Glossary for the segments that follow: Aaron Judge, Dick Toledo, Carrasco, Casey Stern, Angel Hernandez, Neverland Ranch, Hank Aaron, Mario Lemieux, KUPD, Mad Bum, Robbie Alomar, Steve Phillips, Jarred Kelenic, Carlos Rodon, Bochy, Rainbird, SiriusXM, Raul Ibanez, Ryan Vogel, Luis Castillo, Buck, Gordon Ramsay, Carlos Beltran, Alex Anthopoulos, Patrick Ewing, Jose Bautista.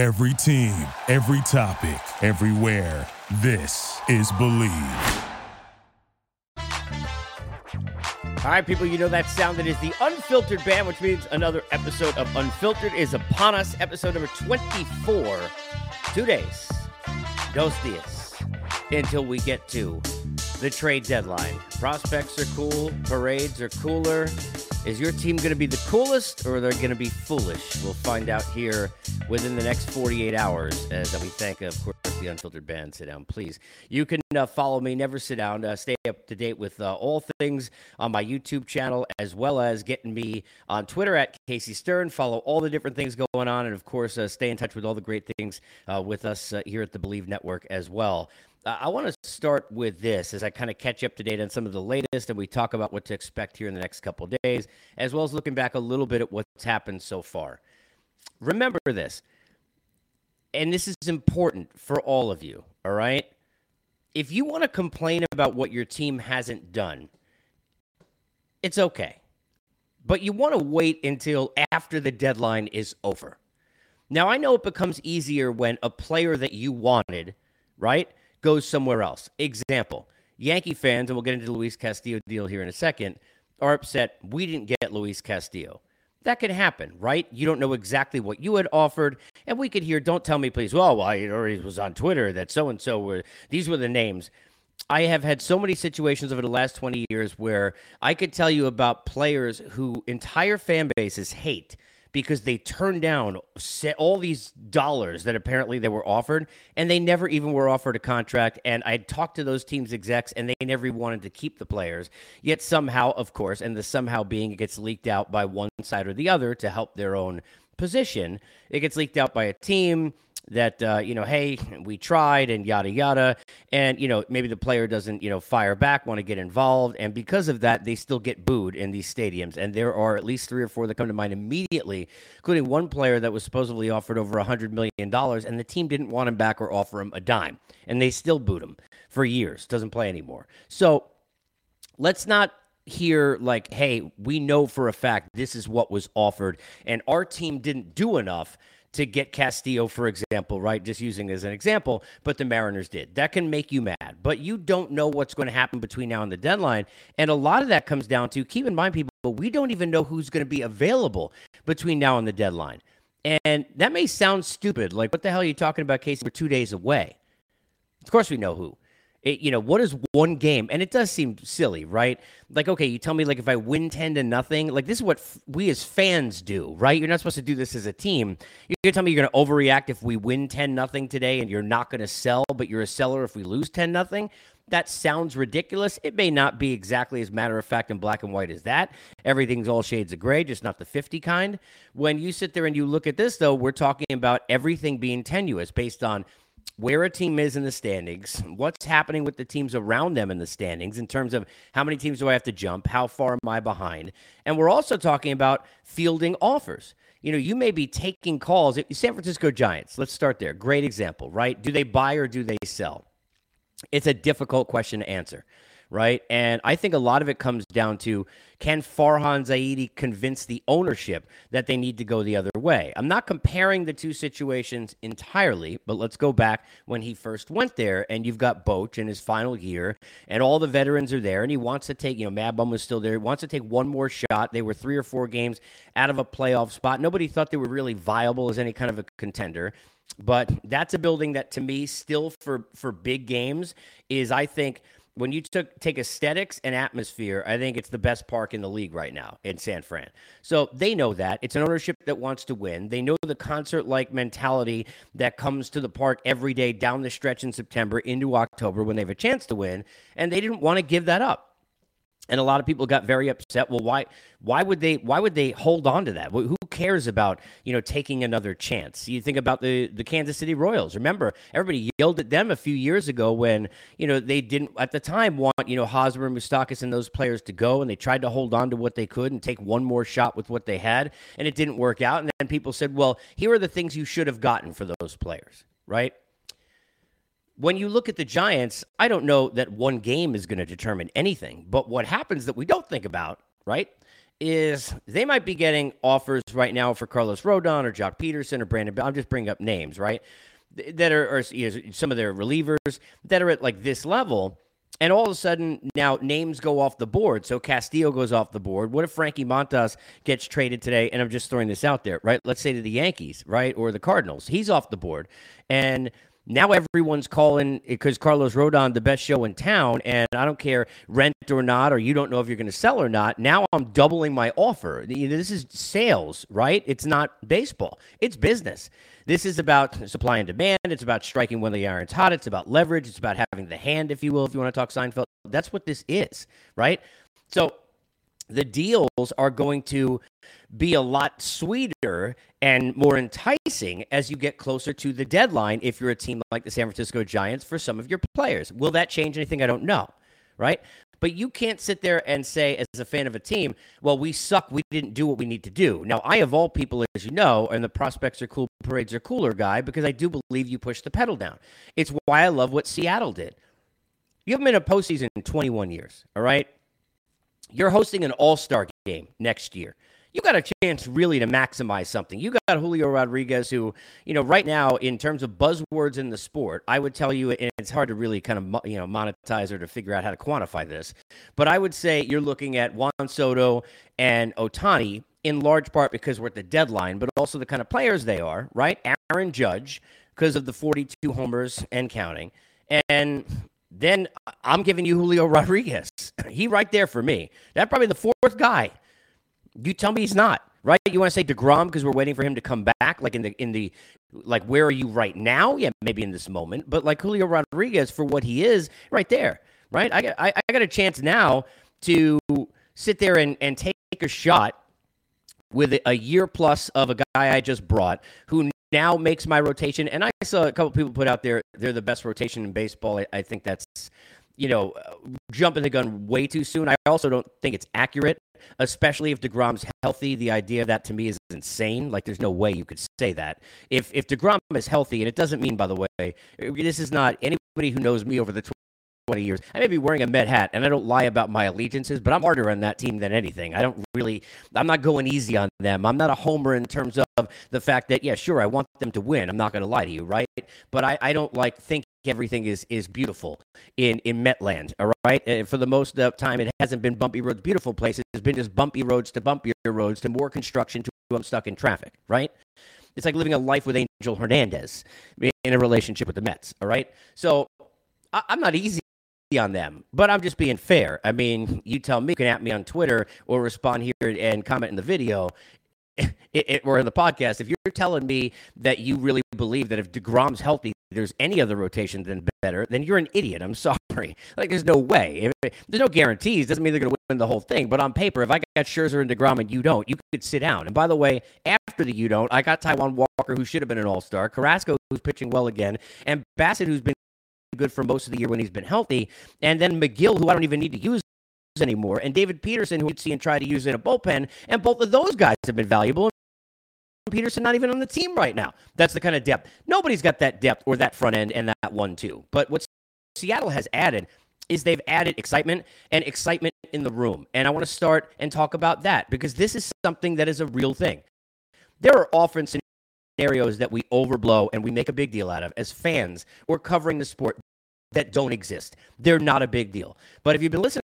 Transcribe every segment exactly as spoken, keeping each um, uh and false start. Every team, every topic, everywhere. This is Believe. All right, people, you know that sound. That is the Unfiltered Band, which means another episode of Unfiltered is upon us. Episode number twenty-four. Two days, dos dias, until we get to the trade deadline. Prospects are cool. Parades are cooler. Is your team going to be the coolest, or they're going to be foolish? We'll find out here within the next forty-eight hours. As we thank, of course, the Unfiltered Band. Sit down, please. You can uh, follow me. Never sit down. Uh, stay up to date with uh, all things on my YouTube channel, as well as getting me on Twitter at Casey Stern. Follow all the different things going on, and of course, uh, stay in touch with all the great things uh, with us uh, here at the Believe Network as well. I want to start with this as I kind of catch up to date on some of the latest, and we talk about what to expect here in the next couple of days, as well as looking back a little bit at what's happened so far. Remember this, and this is important for all of you, all right? If you want to complain about what your team hasn't done, it's okay. But you want to wait until after the deadline is over. Now, I know it becomes easier when a player that you wanted, right, goes somewhere else. Example, Yankee fans, and we'll get into the Luis Castillo deal here in a second, are upset we didn't get Luis Castillo. That could happen, right? You don't know exactly what you had offered, and we could hear, don't tell me, please, well, well I already was on Twitter that so-and-so were, these were the names. I have had so many situations over the last twenty years where I could tell you about players who entire fan bases hate because they turned down all these dollars that apparently they were offered, and they never even were offered a contract. And I talked to those teams' execs, and they never wanted to keep the players. Yet somehow, of course, and the somehow being, it gets leaked out by one side or the other to help their own position. It gets leaked out by a team that, uh, you know, hey, we tried and yada, yada. And, you know, maybe the player doesn't, you know, fire back, want to get involved. And because of that, they still get booed in these stadiums. And there are at least three or four that come to mind immediately, including one player that was supposedly offered over one hundred million dollars, and the team didn't want him back or offer him a dime. And they still booed him for years. Doesn't play anymore. So let's not hear like, hey, we know for a fact this is what was offered, and our team didn't do enough to get Castillo, for example, right? Just using as an example, but the Mariners did. That can make you mad, but you don't know what's going to happen between now and the deadline. And a lot of that comes down to, keep in mind, people, we don't even know who's going to be available between now and the deadline. And that may sound stupid, like, what the hell are you talking about, Casey? We're two days away. Of course we know who. It, you know, what is one game? And it does seem silly, right? Like, okay, you tell me, like, if I win ten to nothing, like, this is what f- we as fans do, right? You're not supposed to do this as a team. You're telling me you're going to overreact if we win ten nothing today, and you're not going to sell, but you're a seller if we lose ten nothing? That sounds ridiculous. It may not be exactly as matter of fact and black and white as that. Everything's all shades of gray, just not the fifty kind. When you sit there and you look at this, though, we're talking about everything being tenuous based on where a team is in the standings, what's happening with the teams around them in the standings in terms of how many teams do I have to jump, how far am I behind, and we're also talking about fielding offers. You know, you may be taking calls. San Francisco Giants, let's start there. Great example, right? Do they buy or do they sell? It's a difficult question to answer, right? And I think a lot of it comes down to, can Farhan Zaidi convince the ownership that they need to go the other way? I'm not comparing the two situations entirely, but let's go back when he first went there, and you've got Bochy in his final year, and all the veterans are there, and he wants to take, you know, Mad Bum was still there, he wants to take one more shot. They were three or four games out of a playoff spot. Nobody thought they were really viable as any kind of a contender. But that's a building that, to me, still for, for big games is, I think, when you took, take aesthetics and atmosphere, I think it's the best park in the league right now in San Fran. So they know that. It's an ownership that wants to win. They know the concert-like mentality that comes to the park every day down the stretch in September into October when they have a chance to win, and they didn't want to give that up. And a lot of people got very upset. Well, why why would they why would they hold on to that? Who cares about, you know, taking another chance? You think about the, the Kansas City Royals. Remember, everybody yelled at them a few years ago when, you know, they didn't at the time want, you know, Hosmer, Moustakas, and those players to go, and they tried to hold on to what they could and take one more shot with what they had, and it didn't work out. And then people said, well, here are the things you should have gotten for those players, right? When you look at the Giants, I don't know that one game is going to determine anything, but what happens that we don't think about, right, is they might be getting offers right now for Carlos Rodon or Jock Peterson or Brandon Bell. I'm just bringing up names, right? That are, are you know, some of their relievers that are at like this level. And all of a sudden, now names go off the board. So Castillo goes off the board. What if Frankie Montas gets traded today? And I'm just throwing this out there, right? Let's say to the Yankees, right? Or the Cardinals. He's off the board. And now everyone's calling because Carlos Rodon, the best show in town. And I don't care rent or not, or you don't know if you're going to sell or not. Now I'm doubling my offer. This is sales, right? It's not baseball. It's business. This is about supply and demand. It's about striking when the iron's hot. It's about leverage. It's about having the hand, if you will, if you want to talk Seinfeld. That's what this is, right? So the deals are going to be a lot sweeter and more enticing as you get closer to the deadline if you're a team like the San Francisco Giants for some of your players. Will that change anything? I don't know, right? But you can't sit there and say, as a fan of a team, well, we suck. We didn't do what we need to do. Now, I, of all people, as you know, and the prospects are cool, parades are cooler guy, because I do believe you push the pedal down. It's why I love what Seattle did. You haven't been in a postseason in twenty-one years, all right? You're hosting an all-star game next year. You got a chance really to maximize something. You got Julio Rodriguez, who, you know, right now in terms of buzzwords in the sport, I would tell you, and it's hard to really kind of, you know, monetize or to figure out how to quantify this, but I would say you're looking at Juan Soto and Otani in large part because we're at the deadline, but also the kind of players they are, right? Aaron Judge, because of the forty-two homers and counting. And then I'm giving you Julio Rodriguez. He right there for me. That's probably the fourth guy. You tell me he's not, right? You want to say DeGrom because we're waiting for him to come back, like in the, in the, like, where are you right now? Yeah, maybe in this moment, but like Julio Rodriguez for what he is right there, right? I got, I, I got a chance now to sit there and, and take a shot with a year plus of a guy I just brought who now makes my rotation. And I saw a couple people put out there, they're the best rotation in baseball. I, I think that's, you know, jumping the gun way too soon. I also don't think it's accurate, especially if DeGrom's healthy. The idea of that to me is insane. Like, there's no way you could say that. If if DeGrom is healthy, and it doesn't mean, by the way, this is not anybody who knows me over the twenty years. I may be wearing a Met hat, and I don't lie about my allegiances, but I'm harder on that team than anything. I don't really, I'm not going easy on them. I'm not a homer in terms of the fact that, yeah, sure, I want them to win. I'm not going to lie to you, right? But I, I don't like thinking everything is is beautiful in, in Metland, all right? And for the most of time, it hasn't been bumpy roads, beautiful places. It's been just bumpy roads to bumpier roads to more construction to I'm stuck in traffic, right? It's like living a life with Angel Hernandez in a relationship with the Mets, all right? So I, I'm not easy on them, but I'm just being fair. I mean, you tell me, you can at me on Twitter or respond here and comment in the video it, it, or in the podcast. If you're telling me that you really believe that if DeGrom's healthy, there's any other rotation than better, then you're an idiot. I'm sorry. Like, there's no way. If, there's no guarantees. Doesn't mean they're going to win the whole thing. But on paper, if I got Scherzer and DeGrom and you don't, you could sit down. And by the way, after the you don't, I got Taiwan Walker, who should have been an all-star, Carrasco, who's pitching well again, and Bassett, who's been good for most of the year when he's been healthy, and then McGill, who I don't even need to use anymore, and David Peterson, who you'd see and try to use in a bullpen, and both of those guys have been valuable. Peterson not even on the team right now. That's the kind of depth. Nobody's got that depth or that front end and that one too. But what Seattle has added is they've added excitement and excitement in the room. And I want to start and talk about that because this is something that is a real thing. There are often scenarios that we overblow and we make a big deal out of as fans or covering the sport that don't exist. They're not a big deal. But if you've been listening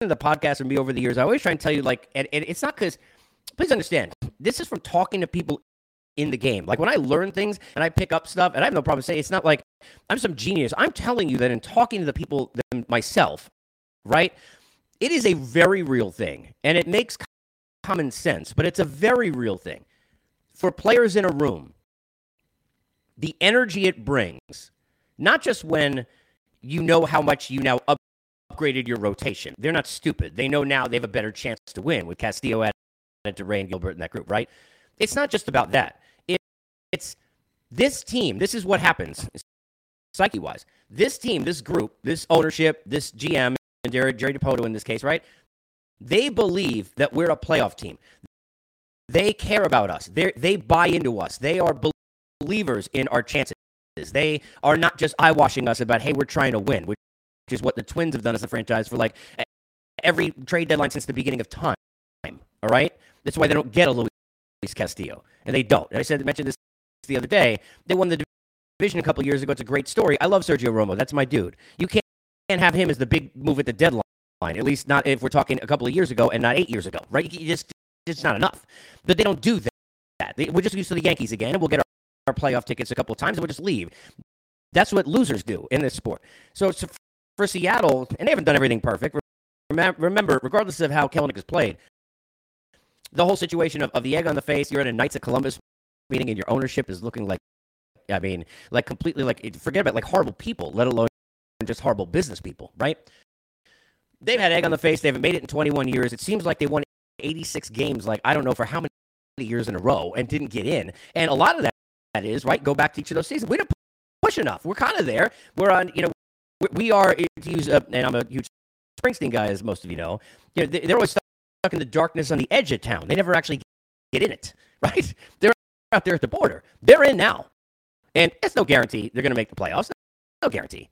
to the podcast with me over the years, I always try and tell you, like, and, and it's not because, please understand, this is from talking to people in the game. Like, when I learn things and I pick up stuff, and I have no problem saying it's not like I'm some genius. I'm telling you that in talking to the people, them, myself, right, it is a very real thing. And it makes common sense, but it's a very real thing. For players in a room, the energy it brings, not just when you know how much you now upgraded your rotation. They're not stupid. They know now they have a better chance to win with Castillo at to Ray and Gilbert in that group, right? It's not just about that. It, it's this team. This is what happens psyche-wise. This team, this group, this ownership, this G M, and Jerry, Jerry DiPoto in this case, right? They believe that we're a playoff team. They care about us. They they buy into us. They are believers in our chances. They are not just eye-washing us about, hey, we're trying to win, which is what the Twins have done as a franchise for like every trade deadline since the beginning of time. all right? That's why they don't get a Luis Castillo, and they don't. And I said, mentioned this the other day. They won the division a couple years ago. It's a great story. I love Sergio Romo. That's my dude. You can't have him as the big move at the deadline, at least not if we're talking a couple of years ago and not eight years ago, right? You just, it's not enough. But they don't do that. They, we're just used to the Yankees again, and we'll get our, our playoff tickets a couple of times, and we'll just leave. That's what losers do in this sport. So it's for Seattle, and they haven't done everything perfect. Remember, regardless of how Kelenic has played, the whole situation of, of the egg on the face, you're at a Knights of Columbus meeting, and your ownership is looking like, I mean, like completely, like, forget about like horrible people, let alone just horrible business people, right? They've had egg on the face. They haven't made it in twenty-one years. It seems like they won eighty-six games, like, I don't know for how many years in a row, and didn't get in. And a lot of that, that is, right, go back to each of those seasons. We didn't push enough. We're kind of there. We're on, you know, we are, to use, a, and I'm a huge Springsteen guy, as most of you know, you know, they're always stuck in the darkness on the edge of town. They never actually get in it, right? They're out there at the border. They're in now. And it's no guarantee they're going to make the playoffs. No guarantee.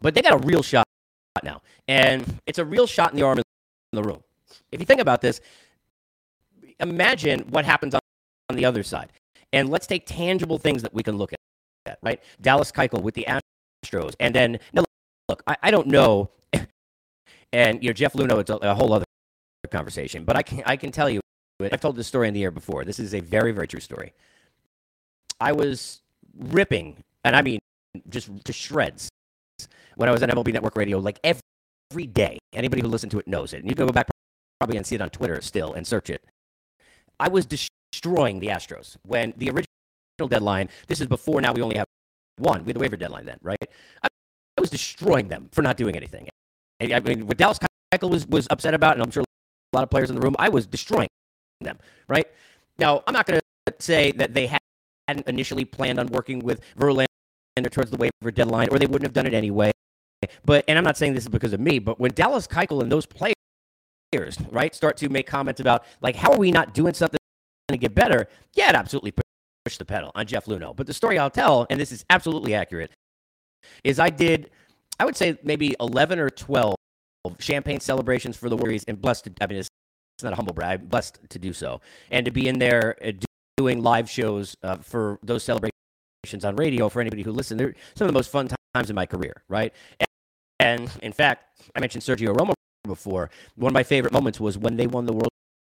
But they got a real shot now. And it's a real shot in the arm in the room. If you think about this, imagine what happens on the other side. And let's take tangible things that we can look at, right? Dallas Keuchel with the Astros. And then, now look, I, I don't know. And, you know, Jeff Luno, it's a, a whole other conversation. But I can, I can tell you, I've told this story in the air before. This is a very, very true story. I was ripping, and I mean just to shreds, when I was on M L B Network Radio, like every, every day. Anybody who listened to it knows it. And you can go back probably and see it on Twitter still and search it. I was destroying the Astros when the original deadline, this is before now we only have one. We had the waiver deadline then, right? I, I was destroying them for not doing anything. I, I mean, what Dallas Keuchel was, was upset about, and I'm sure a lot of players in the room, I was destroying them, right? Now, I'm not going to say that they hadn't initially planned on working with Verlander towards the waiver deadline, or they wouldn't have done it anyway. But, and I'm not saying this is because of me, but when Dallas Keuchel and those players, right, start to make comments about, like, how are we not doing something to get better? Yeah, it absolutely pushed the pedal on Jeff Luno. But the story I'll tell, and this is absolutely accurate, is I did, I would say maybe eleven or twelve champagne celebrations for the Warriors, and blessed to, I mean, it's, it's not a humble brag, I'm blessed to do so. And to be in there doing live shows uh, for those celebrations on radio for anybody who listened, they're some of the most fun times in my career, right? And, and in fact, I mentioned Sergio Romo before. One of my favorite moments was when they won the World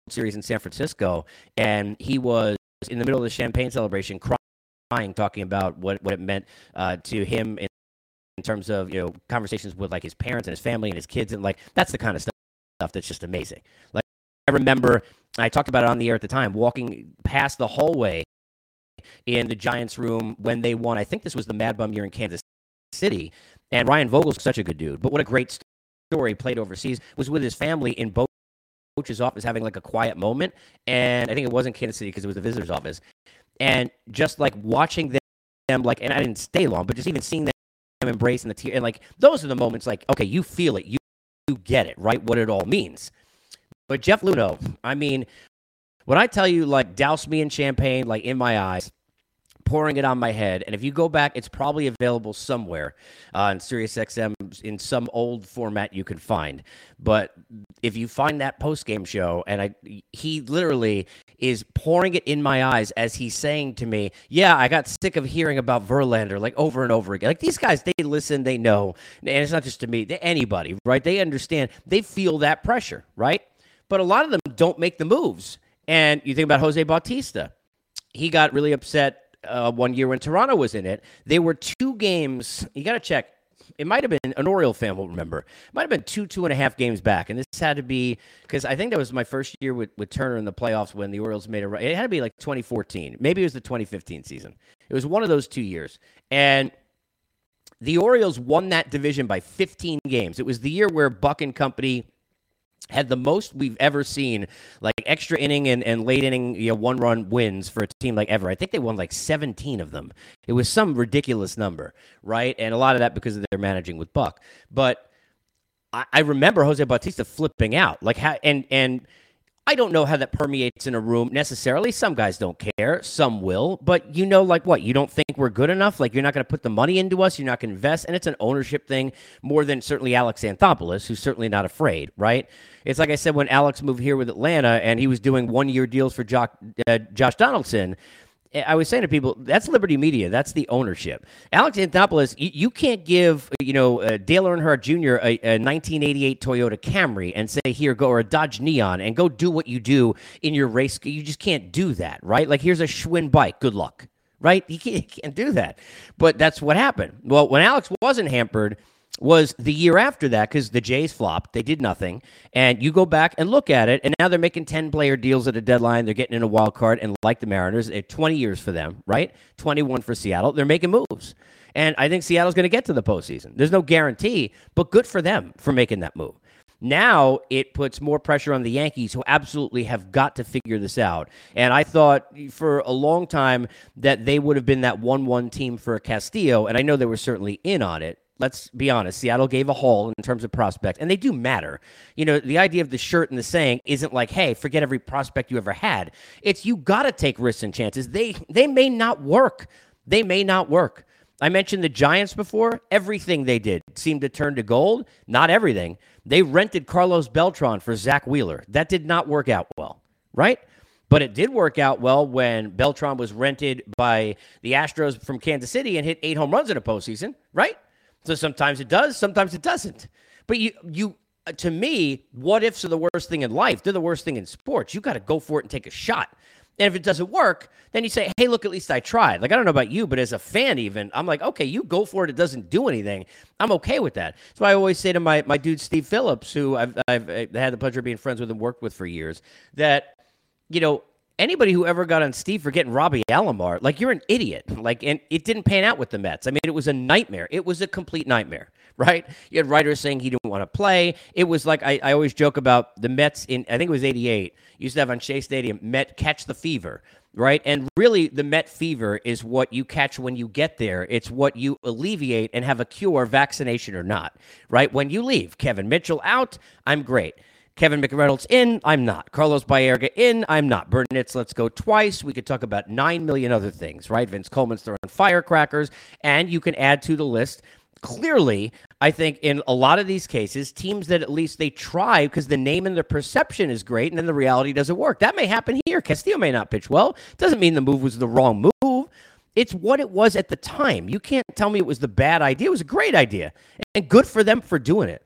Series in San Francisco, and he was in the middle of the champagne celebration crying, talking about what, what it meant uh, to him in, in terms of, you know, conversations with like his parents and his family and his kids, and like that's the kind of stuff, stuff that's just amazing. Like I remember, I talked about it on the air at the time, walking past the hallway in the Giants room when they won. I think this was the Mad Bum year in Kansas City, and Ryan Vogel's such a good dude, but what a great story, played overseas, was with his family in Bo- Boch's office having like a quiet moment, and I think it wasn't Kansas City because it was the visitor's office, and just like watching them, them like, and I didn't stay long, but just even seeing them embrace and the tear, and like those are the moments like, okay, you feel it, you, you get it, right, what it all means. But Jeff Luno, I mean, when I tell you, like, douse me in champagne, like, in my eyes, pouring it on my head, and if you go back, it's probably available somewhere on SiriusXM in some old format you can find. But if you find that post-game show, and I, he literally is pouring it in my eyes as he's saying to me, yeah, I got sick of hearing about Verlander, like, over and over again. Like, these guys, they listen, they know, and it's not just to me, to anybody, right? They understand. They feel that pressure, right? But a lot of them don't make the moves. And you think about Jose Bautista. He got really upset uh, one year when Toronto was in it. They were two games. You got to check. It might have been an Oriole fan will remember. It might have been two, two and a half games back. And this had to be because I think that was my first year with, with Turner in the playoffs when the Orioles made a run. It had to be like twenty fourteen. Maybe it was the twenty fifteen season. It was one of those two years. And the Orioles won that division by fifteen games. It was the year where Buck and company had the most we've ever seen, like extra inning and, and late inning, you know, one run wins for a team like ever. I think they won like seventeen of them. It was some ridiculous number, right? And a lot of that because of their managing with Buck. But I, I remember Jose Bautista flipping out, like how, and and I don't know how that permeates in a room necessarily. Some guys don't care. Some will. But you know, like what? You don't think we're good enough? Like, you're not going to put the money into us. You're not going to invest. And it's an ownership thing more than certainly Alex Anthopoulos, who's certainly not afraid, right? It's like I said when Alex moved here with Atlanta and he was doing one-year deals for Jock, uh, Josh Donaldson. I was saying to people, that's Liberty Media. That's the ownership. Alex Anthopoulos, you, you can't give, you know, uh, Dale Earnhardt Junior a, a nineteen eighty-eight Toyota Camry and say, here, go, or a Dodge Neon, and go do what you do in your race. You just can't do that, right? Like, here's a Schwinn bike. Good luck, right? You can't, you can't do that. But that's what happened. Well, when Alex wasn't hampered was the year after that, because the Jays flopped. They did nothing. And you go back and look at it, and now they're making ten-player deals at a deadline. They're getting in a wild card, and like the Mariners, twenty years for them, right? twenty-one for Seattle. They're making moves. And I think Seattle's going to get to the postseason. There's no guarantee, but good for them for making that move. Now it puts more pressure on the Yankees, who absolutely have got to figure this out. And I thought for a long time that they would have been that one one team for Castillo, and I know they were certainly in on it. Let's be honest, Seattle gave a haul in terms of prospects, and they do matter. You know, the idea of the shirt and the saying isn't like, hey, forget every prospect you ever had. It's you got to take risks and chances. They they may not work. They may not work. I mentioned the Giants before. Everything they did seemed to turn to gold. Not everything. They rented Carlos Beltran for Zach Wheeler. That did not work out well, right? But it did work out well when Beltran was rented by the Astros from Kansas City and hit eight home runs in a postseason, right? So sometimes it does, sometimes it doesn't. But you, you, to me, what ifs are the worst thing in life. They're the worst thing in sports. You got to go for it and take a shot. And if it doesn't work, then you say, hey, look, at least I tried. Like, I don't know about you, but as a fan even, I'm like, okay, you go for it. It doesn't do anything. I'm okay with that. So I always say to my my dude, Steve Phillips, who I've, I've I've had the pleasure of being friends with and worked with for years, that, you know, anybody who ever got on Steve for getting Robbie Alomar, like, you're an idiot. Like, and it didn't pan out with the Mets. I mean, it was a nightmare. It was a complete nightmare, right? You had writers saying he didn't want to play. It was like, I, I always joke about the Mets in, I think it was eighty-eight, used to have on Shea Stadium, Met catch the fever, right? And really, the Met fever is what you catch when you get there. It's what you alleviate and have a cure, vaccination or not, right? When you leave, Kevin Mitchell out, I'm great. Kevin McReynolds in, I'm not. Carlos Baerga in, I'm not. Burnett's, let's go twice. We could talk about nine million other things, right? Vince Coleman's throwing firecrackers, and you can add to the list. Clearly, I think in a lot of these cases, teams that at least they try because the name and the perception is great, and then the reality doesn't work. That may happen here. Castillo may not pitch well. Doesn't mean the move was the wrong move. It's what it was at the time. You can't tell me it was the bad idea. It was a great idea, and good for them for doing it.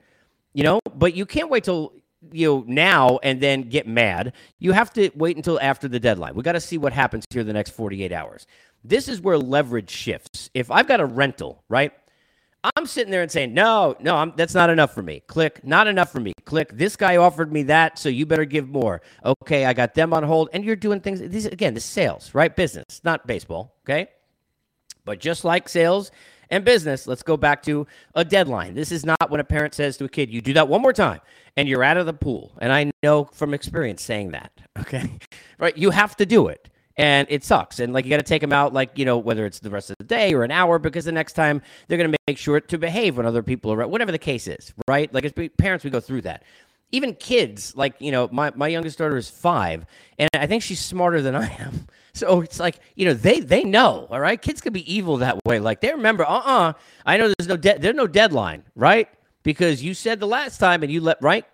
You know, but you can't wait till you know, now and then get mad. You have to wait until after the deadline. We got to see what happens here the next forty-eight hours. This is where leverage shifts. If I've got a rental, right, I'm sitting there and saying, no, no, I'm, that's not enough for me. Click, not enough for me. Click, this guy offered me that, so you better give more. Okay, I got them on hold, and you're doing things. These, again, this is sales, right? Business, not baseball, okay? But just like sales and business, let's go back to a deadline. This is not when a parent says to a kid, you do that one more time, and you're out of the pool. And I know from experience saying that, okay? Right? You have to do it, and it sucks. And, like, you got to take them out, like, you know, whether it's the rest of the day or an hour, because the next time they're going to make sure to behave when other people are around, whatever the case is, right? Like, as parents, we go through that. Even kids, like, you know, my, my youngest daughter is five, and I think she's smarter than I am. So it's like, you know, they they know, all right? Kids could be evil that way. Like, they remember, uh-uh, I know there's no de- there's no deadline, right? Because you said the last time and you let, right?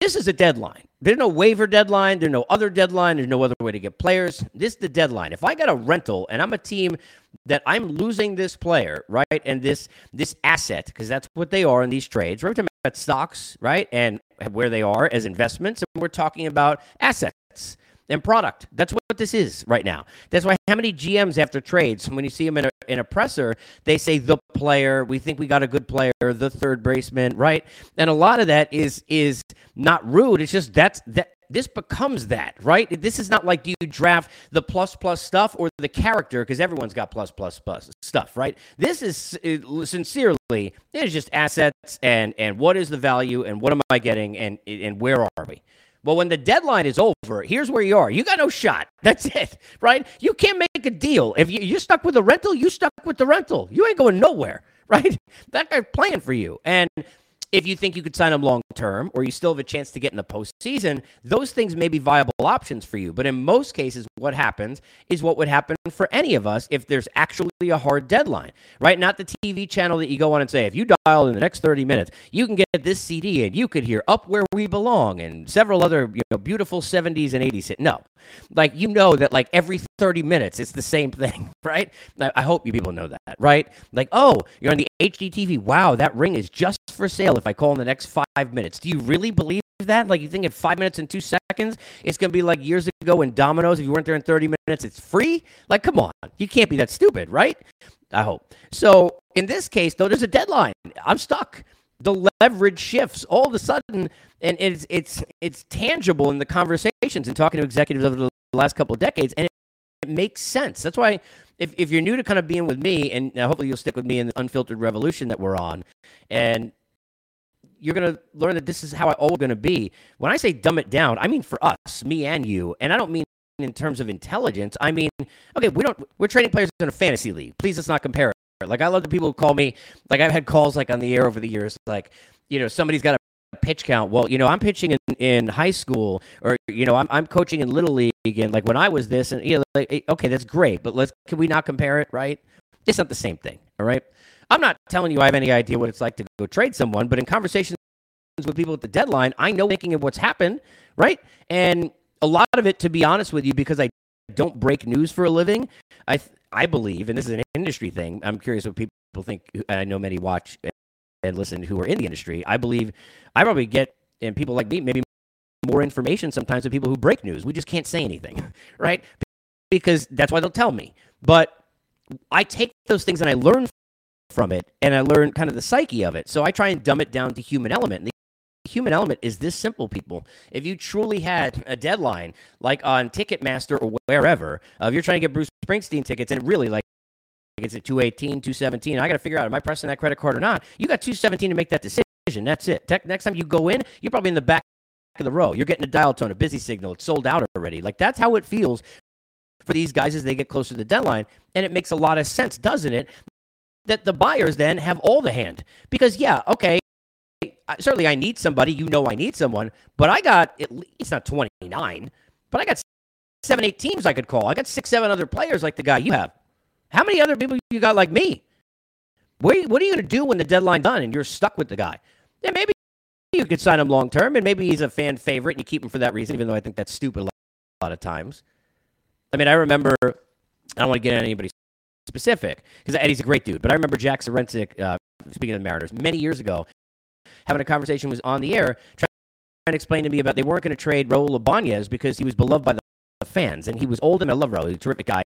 This is a deadline. There's no waiver deadline. There's no other deadline. There's no other way to get players. This is the deadline. If I got a rental and I'm a team that I'm losing this player, right, and this this asset, because that's what they are in these trades. We're talking about stocks, right, and where they are as investments, and we're talking about assets and product. That's what this is right now. That's why how many G Ms after trades, when you see them in a, in a presser, they say the player, we think we got a good player, the third baseman, right? And a lot of that is is not rude. It's just that's that this becomes that, right? This is not like, do you draft the plus plus stuff or the character, because everyone's got plus plus plus stuff, right? This is it, sincerely, it is just assets and and what is the value and what am I getting and and where are we? Well, when the deadline is over, here's where you are. You got no shot. That's it, right? You can't make a deal. If you, you're stuck with a rental, you stuck with the rental. You ain't going nowhere, right? That guy's playing for you. And if you think you could sign him long-term or you still have a chance to get in the postseason, those things may be viable options for you. But in most cases, what happens is what would happen for any of us if there's actually a hard deadline, right? Not the T V channel that you go on and say, if you dial in the next thirty minutes, you can get this C D and you could hear Up Where We Belong and several other, you know, beautiful seventies and eighties. No, like, you know that like every thirty minutes, it's the same thing, right? I hope you people know that, right? Like, oh, you're on the H D T V. Wow, that ring is just for sale if I call in the next five minutes. Do you really believe that? Like, you think in five minutes and two seconds, it's going to be like years ago in Domino's, if you weren't there in thirty minutes, it's free? Like, come on. You can't be that stupid, right? I hope. So in this case, though, there's a deadline. I'm stuck. The leverage shifts all of a sudden, and it's it's it's tangible in the conversations and talking to executives over the last couple of decades, and it, it makes sense. That's why if, if you're new to kind of being with me, and hopefully you'll stick with me in the unfiltered revolution that we're on, and you're going to learn that this is how I always going to be. When I say dumb it down, I mean for us, me and you, and I don't mean in terms of intelligence. I mean, okay, we don't, we're training players in a fantasy league. Please let's not compare it. Like, I love the people who call me, like, I've had calls, like, on the air over the years, like, you know, somebody's got a pitch count. Well, you know, I'm pitching in, in high school, or, you know, I'm I'm coaching in Little League, and, like, when I was this, and, you know, like, okay, that's great, but let's, can we not compare it, right? It's not the same thing, all right? I'm not telling you I have any idea what it's like to go trade someone, but in conversations with people at the deadline, I know thinking of what's happened, right? And a lot of it, to be honest with you, because I don't break news for a living, I th- I believe, and this is an industry thing, I'm curious what people think, and I know many watch and listen who are in the industry, I believe I probably get, and people like me, maybe more information sometimes than people who break news. We just can't say anything, right? Because that's why they'll tell me. But I take those things and I learn from it, and I learn kind of the psyche of it. So I try and dumb it down to human element. And the human element is this simple, people. If you truly had a deadline, like on Ticketmaster or wherever, uh, if you're trying to get Bruce Springsteen tickets, and really, like, it's at two eighteen, two seventeen, I got to figure out, am I pressing that credit card or not? You got two seventeen to make that decision. That's it. Te- next time you go in, you're probably in the back of the row. You're getting a dial tone, a busy signal. It's sold out already. Like, that's how it feels for these guys as they get closer to the deadline. And it makes a lot of sense, doesn't it, that the buyers then have all the hand? Because, yeah, okay, certainly I need somebody. You know I need someone. But I got at least not twenty-nine, but I got seven, eight teams I could call. I got six, seven other players like the guy you have. How many other people you got like me? What are you, what are you going to do when the deadline's done and you're stuck with the guy? Yeah, maybe you could sign him long-term, and maybe he's a fan favorite and you keep him for that reason, even though I think that's stupid a lot of times. I mean, I remember, I don't want to get into anybody's specific, because Eddie's a great dude, but I remember Jack Sorensic, uh, speaking of the Mariners, many years ago, having a conversation was on the air, trying to explain to me about they weren't going to trade Raul Ibanez because he was beloved by the fans, and he was old, and I love Raul. He was a terrific guy.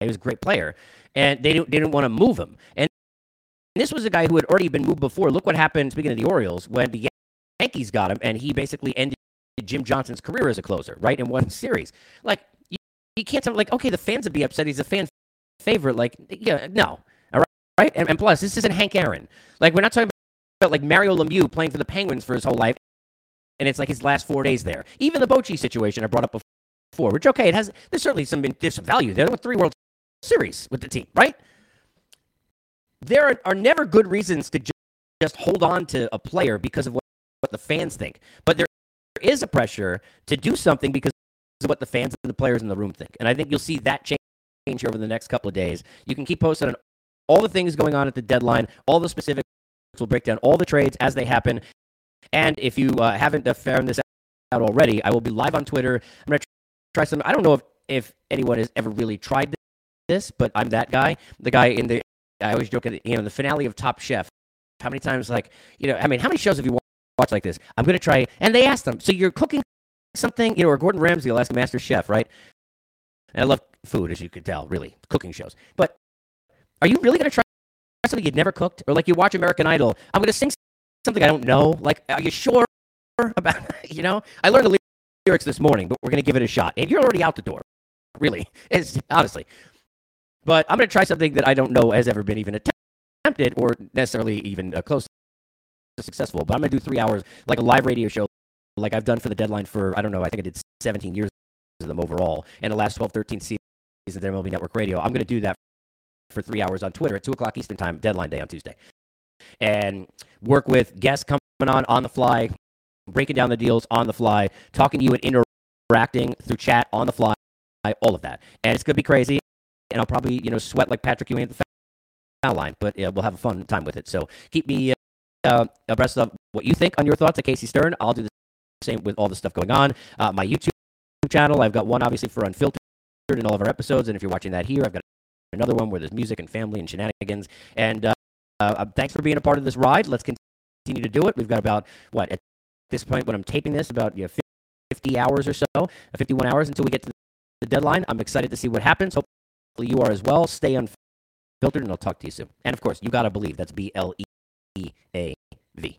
He was a great player, and they didn't, they didn't want to move him. And this was a guy who had already been moved before. Look what happened, speaking of the Orioles, when the Yankees got him, and he basically ended Jim Johnson's career as a closer, right, in one series. Like, you, you can't sound like, okay, the fans would be upset. He's a fan favorite. Like, yeah, no, all right, right? And, and plus, this isn't Hank Aaron. Like, we're not talking about, like, Mario Lemieux playing for the Penguins for his whole life, and it's like his last four days there. Even the Bochy situation I brought up before. Which, okay, it has, there's certainly some, there's some value there. There were three World Series with the team, right? There are, are never good reasons to just, just hold on to a player because of what, what the fans think. But there is a pressure to do something because of what the fans and the players in the room think. And I think you'll see that change here over the next couple of days. You can keep posted on all the things going on at the deadline. All the specifics will break down, all the trades as they happen. And if you uh, haven't found this out already, I will be live on Twitter. I'm going to try some. I don't know if, if anyone has ever really tried this, but I'm that guy. The guy in the, I always joke at the, you know, the finale of Top Chef. How many times, like, you know, I mean, how many shows have you watched like this? I'm going to try. And they asked them, so you're cooking something, you know, or Gordon Ramsay will ask Master Chef, right? And I love food, as you could tell, really, cooking shows. But are you really going to try something you'd never cooked? Or like you watch American Idol, I'm going to sing something I don't know. Like, are you sure about, you know? I learned to lyrics this morning, but we're going to give it a shot. And you're already out the door, really, it's, honestly. But I'm going to try something that I don't know has ever been even attempted or necessarily even uh, close to successful. But I'm going to do three hours, like a live radio show, like I've done for the deadline for, I don't know, I think I did seventeen years of them overall. And the last twelve, thirteen seasons of M L B Network Radio, I'm going to do that for three hours on Twitter at two o'clock Eastern Time, deadline day on Tuesday. And work with guests coming going on on the fly, breaking down the deals on the fly, talking to you and interacting through chat on the fly, all of that. And it's going to be crazy, and I'll probably, you know, sweat like Patrick Ewing at the foul line, but uh, we'll have a fun time with it. So keep me uh, uh, abreast of what you think on your thoughts at Casey Stern. I'll do the same with all the stuff going on. Uh, my YouTube channel, I've got one, obviously, for Unfiltered in all of our episodes, and if you're watching that here, I've got another one where there's music and family and shenanigans. And uh, uh, thanks for being a part of this ride. Let's continue to do it. We've got about, what, at this point when I'm taping this, about you know, fifty hours or so, fifty-one hours until we get to the deadline. I'm excited to see what happens. Hopefully you are as well. Stay unfiltered, and I'll talk to you soon. And, of course, you got to believe. That's B L E A V.